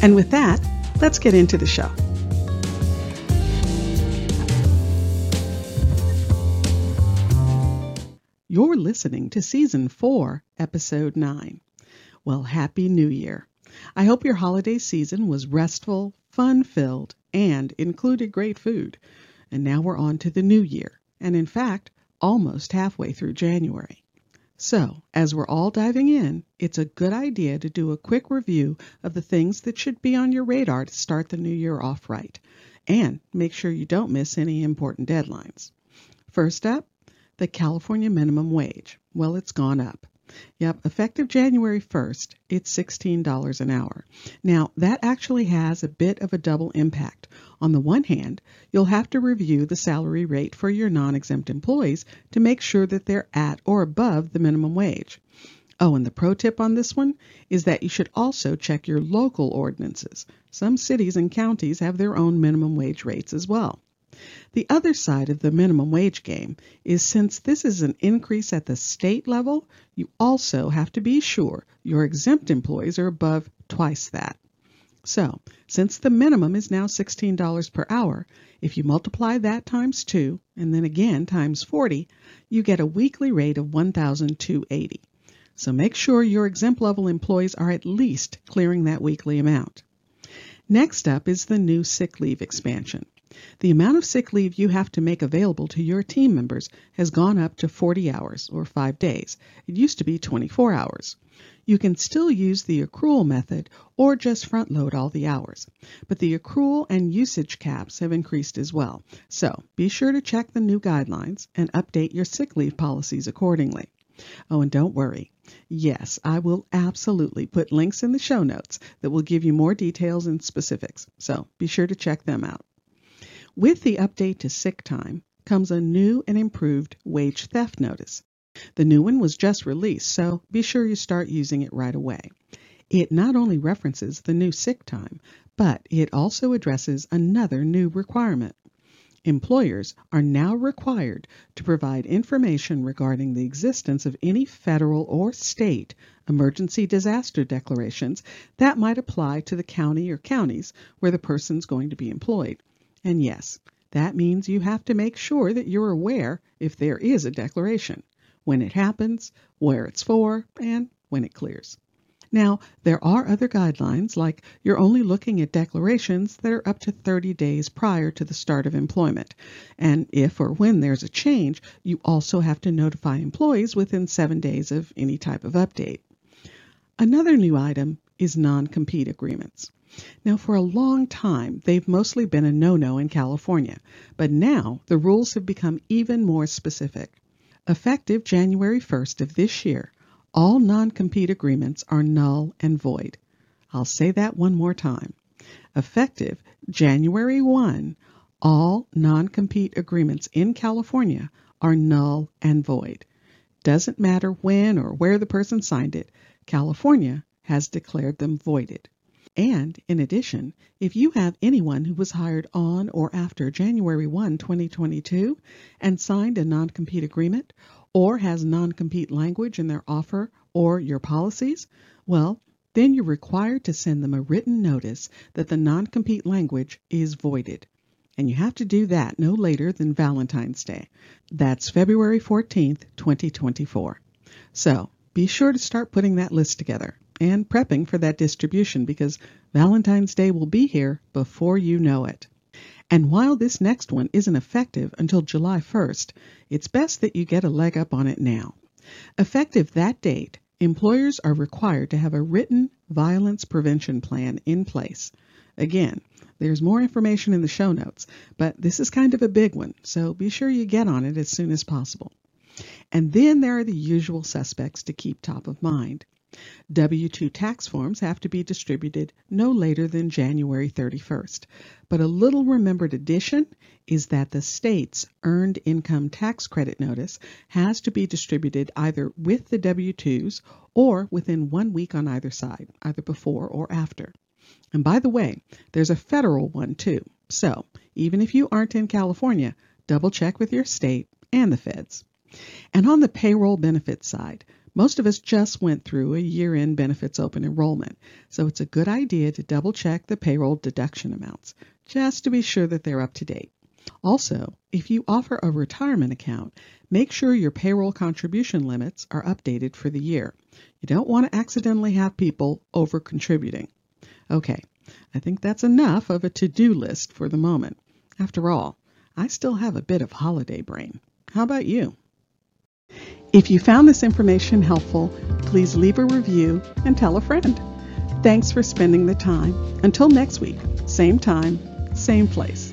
And with that, let's get into the show. You're listening to Season 4, Episode 9. Well, Happy New Year. I hope your holiday season was restful, fun-filled, and included great food. And now we're on to the new year, and in fact, almost halfway through January. So, as we're all diving in, it's a good idea to do a quick review of the things that should be on your radar to start the new year off right, and make sure you don't miss any important deadlines. First up, the California minimum wage. Well, it's gone up. Yep, effective January 1st, it's $16 an hour. Now, that actually has a bit of a double impact. On the one hand, you'll have to review the salary rate for your non-exempt employees to make sure that they're at or above the minimum wage. Oh, and the pro tip on this one is that you should also check your local ordinances. Some cities and counties have their own minimum wage rates as well. The other side of the minimum wage game is, since this is an increase at the state level, you also have to be sure your exempt employees are above twice that. So, since the minimum is now $16 per hour, if you multiply that times 2 and then again times 40, you get a weekly rate of $1,280. So make sure your exempt level employees are at least clearing that weekly amount. Next up is the new sick leave expansion. The amount of sick leave you have to make available to your team members has gone up to 40 hours or 5 days. It used to be 24 hours. You can still use the accrual method or just front load all the hours, but the accrual and usage caps have increased as well. So be sure to check the new guidelines and update your sick leave policies accordingly. Oh, and don't worry. Yes, I will absolutely put links in the show notes that will give you more details and specifics. So be sure to check them out. With the update to sick time comes a new and improved wage theft notice. The new one was just released, so be sure you start using it right away. It not only references the new sick time, but it also addresses another new requirement. Employers are now required to provide information regarding the existence of any federal or state emergency disaster declarations that might apply to the county or counties where the person's going to be employed. And yes, that means you have to make sure that you're aware if there is a declaration, when it happens, where it's for, and when it clears. Now, there are other guidelines, like you're only looking at declarations that are up to 30 days prior to the start of employment. And if or when there's a change, you also have to notify employees within 7 days of any type of update. Another new item is non-compete agreements. Now, for a long time, they've mostly been a no-no in California, but now the rules have become even more specific. Effective January 1st of this year, all non-compete agreements are null and void. I'll say that one more time. Effective January 1, all non-compete agreements in California are null and void. Doesn't matter when or where the person signed it, California has declared them voided. And, in addition, if you have anyone who was hired on or after January 1, 2022 and signed a non-compete agreement or has non-compete language in their offer or your policies, well, then you're required to send them a written notice that the non-compete language is voided. And you have to do that no later than Valentine's Day. That's February 14th, 2024. So, be sure to start putting that list together. and prepping for that distribution, because Valentine's Day will be here before you know it. And while this next one isn't effective until July 1st, it's best that you get a leg up on it now. Effective that date, employers are required to have a written violence prevention plan in place. Again, there's more information in the show notes, but this is kind of a big one, so be sure you get on it as soon as possible. And then there are the usual suspects to keep top of mind. W-2 tax forms have to be distributed no later than January 31st, but a little remembered addition is that the state's Earned Income Tax Credit Notice has to be distributed either with the W-2s or within 1 week on either side, either before or after. And by the way, there's a federal one too, so even if you aren't in California, double check with your state and the feds. And on the payroll benefits side, most of us just went through a year-end benefits open enrollment, so it's a good idea to double-check the payroll deduction amounts, just to be sure that they're up to date. Also, if you offer a retirement account, make sure your payroll contribution limits are updated for the year. You don't want to accidentally have people over-contributing. Okay, I think that's enough of a to-do list for the moment. After all, I still have a bit of holiday brain. How about you? If you found this information helpful, please leave a review and tell a friend. Thanks for spending the time. Until next week, same time, same place.